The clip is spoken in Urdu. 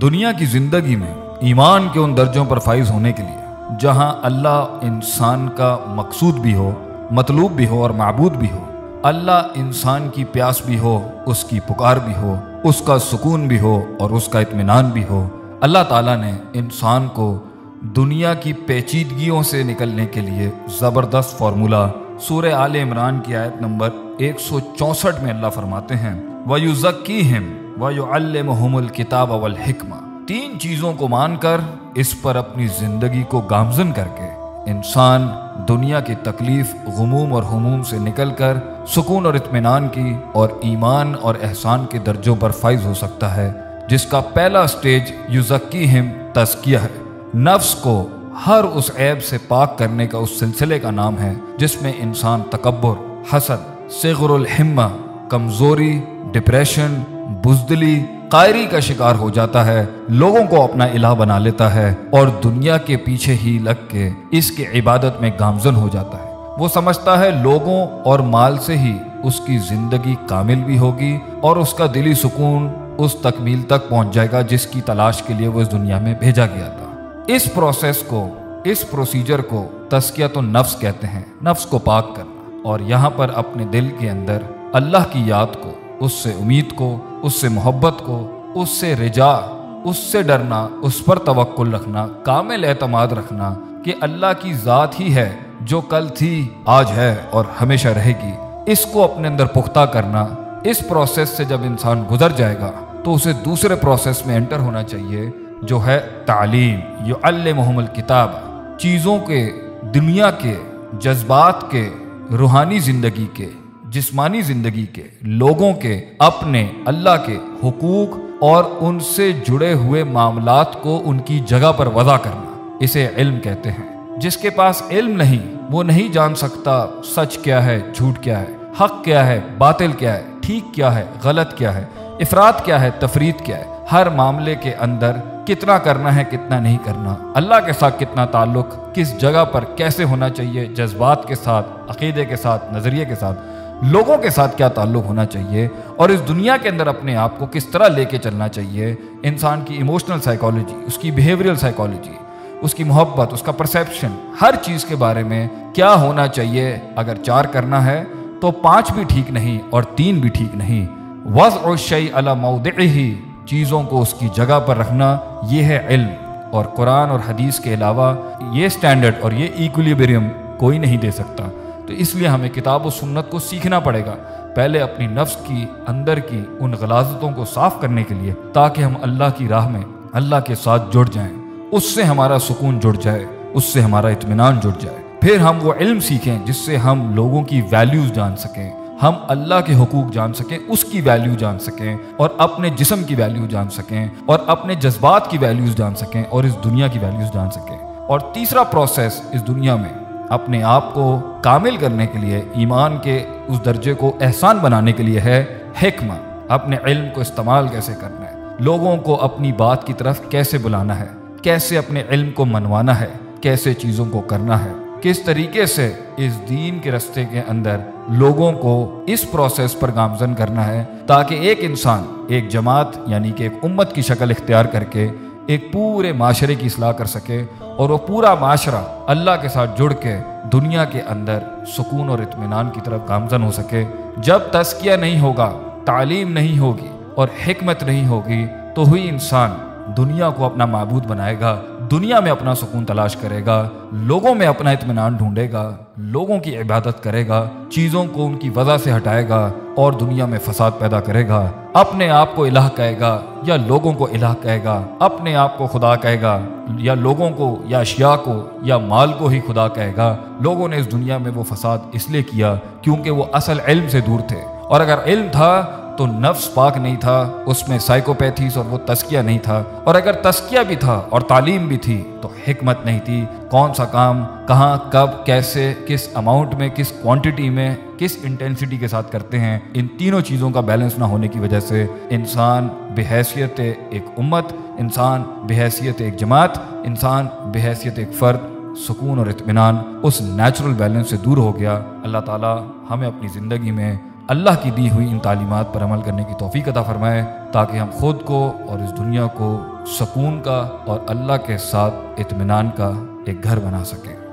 دنیا کی زندگی میں ایمان کے ان درجوں پر فائز ہونے کے لیے جہاں اللہ انسان کا مقصود بھی ہو، مطلوب بھی ہو اور معبود بھی ہو، اللہ انسان کی پیاس بھی ہو، اس کی پکار بھی ہو، اس کا سکون بھی ہو اور اس کا اطمینان بھی ہو، اللہ تعالیٰ نے انسان کو دنیا کی پیچیدگیوں سے نکلنے کے لیے زبردست فارمولا سورہ آل عمران کی آیت نمبر 164 میں اللہ فرماتے ہیں وَيُزَكِّيهِمْ وَيُعَلِّمُهُمُ الْكِتَابَ وَالْحِكْمَةَ، تین چیزوں کو مان کر اس پر اپنی زندگی کو گامزن کر کے انسان دنیا کی تکلیف، غموم اور ہموم سے نکل کر سکون اور اطمینان کی اور ایمان اور احسان کے درجوں پر فائز ہو سکتا ہے، جس کا پہلا سٹیج یزکیہم تزکیہ ہے۔ نفس کو ہر اس عیب سے پاک کرنے کا اس سلسلے کا نام ہے جس میں انسان تکبر، حسد، صغر الہمہ، کمزوری، ڈپریشن، بزدلی، قائری کا شکار ہو جاتا ہے، لوگوں کو اپنا الہ بنا لیتا ہے اور دنیا کے پیچھے ہی لگ کے اس کی عبادت میں گامزن ہو جاتا ہے۔ وہ سمجھتا ہے لوگوں اور مال سے ہی اس کی زندگی کامل بھی ہوگی اور اس کا دلی سکون اس تکمیل تک پہنچ جائے گا جس کی تلاش کے لیے وہ اس دنیا میں بھیجا گیا تھا۔ اس پروسیس کو، اس پروسیجر کو تزکیۃ النفس کہتے ہیں، نفس کو پاک کرنا، اور یہاں پر اپنے دل کے اندر اللہ کی یاد کو، اس سے امید کو، اس سے محبت کو، اس سے رجا، اس سے ڈرنا، اس پر توکل رکھنا، کامل اعتماد رکھنا کہ اللہ کی ذات ہی ہے جو کل تھی، آج ہے اور ہمیشہ رہے گی۔ اس کو اپنے اندر پختہ کرنا، اس پروسیس سے جب انسان گزر جائے گا تو اسے دوسرے پروسیس میں انٹر ہونا چاہیے جو ہے تعلیم۔ یعلمہم الکتاب، چیزوں کے، دنیا کے، جذبات کے، روحانی زندگی کے، جسمانی زندگی کے، لوگوں کے، اپنے اللہ کے حقوق اور ان سے جڑے ہوئے معاملات کو ان کی جگہ پر وضع کرنا، اسے علم کہتے ہیں۔ جس کے پاس علم نہیں، وہ نہیں جان سکتا سچ کیا ہے، جھوٹ کیا ہے، حق کیا ہے، باطل کیا ہے، ٹھیک کیا ہے، غلط کیا ہے، افراد کیا ہے، تفرید کیا ہے، ہر معاملے کے اندر کتنا کرنا ہے، کتنا نہیں کرنا، اللہ کے ساتھ کتنا تعلق، کس جگہ پر کیسے ہونا چاہیے، جذبات کے ساتھ، عقیدے کے ساتھ، نظریے کے ساتھ، لوگوں کے ساتھ کیا تعلق ہونا چاہیے اور اس دنیا کے اندر اپنے آپ کو کس طرح لے کے چلنا چاہیے۔ انسان کی ایموشنل سائیکالوجی، اس کی بیہیویئرل سائیکالوجی، اس کی محبت، اس کا پرسیپشن، ہر چیز کے بارے میں کیا ہونا چاہیے۔ اگر 4 کرنا ہے تو 5 بھی ٹھیک نہیں اور 3 بھی ٹھیک نہیں۔ وضع الشیء علی موضعہ، چیزوں کو اس کی جگہ پر رکھنا، یہ ہے علم، اور قرآن اور حدیث کے علاوہ یہ سٹینڈرڈ اور یہ ایکولیبریم کوئی نہیں دے سکتا۔ تو اس لیے ہمیں کتاب و سنت کو سیکھنا پڑے گا، پہلے اپنی نفس کی اندر کی ان غلاظتوں کو صاف کرنے کے لیے، تاکہ ہم اللہ کی راہ میں اللہ کے ساتھ جڑ جائیں، اس سے ہمارا سکون جڑ جائے، اس سے ہمارا اطمینان جڑ جائے، پھر ہم وہ علم سیکھیں جس سے ہم لوگوں کی ویلیوز جان سکیں، ہم اللہ کے حقوق جان سکیں، اس کی ویلیو جان سکیں اور اپنے جسم کی ویلیو جان سکیں اور اپنے جذبات کی ویلیوز جان سکیں اور اس دنیا کی ویلیوز جان سکیں۔ اور تیسرا پروسیس اس دنیا میں اپنے آپ کو کامل کرنے کے لیے، ایمان کے اس درجے کو احسان بنانے کے لیے ہے حکمہ، اپنے علم کو استعمال کیسے کرنا ہے، لوگوں کو اپنی بات کی طرف کیسے بلانا ہے، کیسے اپنے علم کو منوانا ہے، کیسے چیزوں کو کرنا ہے، کس طریقے سے اس دین کے راستے کے اندر لوگوں کو اس پروسیس پر گامزن کرنا ہے، تاکہ ایک انسان ایک جماعت یعنی کہ ایک امت کی شکل اختیار کر کے ایک پورے معاشرے کی اصلاح کر سکے اور وہ پورا معاشرہ اللہ کے ساتھ جڑ کے دنیا کے اندر سکون اور اطمینان کی طرف گامزن ہو سکے۔ جب تزکیہ نہیں ہوگا، تعلیم نہیں ہوگی اور حکمت نہیں ہوگی تو ہی انسان دنیا کو اپنا معبود بنائے گا، دنیا میں اپنا سکون تلاش کرے گا، لوگوں میں اپنا اطمینان ڈھونڈے گا، لوگوں کی عبادت کرے گا، چیزوں کو ان کی وضع سے ہٹائے گا اور دنیا میں فساد پیدا کرے گا، اپنے آپ کو الہ کہے گا یا لوگوں کو الہ کہے گا، اپنے آپ کو خدا کہے گا یا لوگوں کو یا اشیاء کو یا مال کو ہی خدا کہے گا۔ لوگوں نے اس دنیا میں وہ فساد اس لیے کیا کیونکہ وہ اصل علم سے دور تھے، اور اگر علم تھا تو نفس پاک نہیں تھا، اس میں سائیکوپیتھیز اور وہ تزکیہ نہیں تھا، اور اگر تزکیہ بھی تھا اور تعلیم بھی تھی تو حکمت نہیں تھی، کون سا کام کہاں، کب، کیسے، کس اماؤنٹ میں، کس کوانٹٹی میں، کس انٹینسٹی کے ساتھ کرتے ہیں، ان تینوں چیزوں کا بیلنس نہ ہونے کی وجہ سے انسان بحیثیت ایک امت، انسان بحیثیت ایک جماعت، انسان بحیثیت ایک فرد سکون اور اطمینان اس نیچرل بیلنس سے دور ہو گیا۔ اللہ تعالیٰ ہمیں اپنی زندگی میں اللہ کی دی ہوئی ان تعلیمات پر عمل کرنے کی توفیق عطا فرمائے تاکہ ہم خود کو اور اس دنیا کو سکون کا اور اللہ کے ساتھ اطمینان کا ایک گھر بنا سکیں۔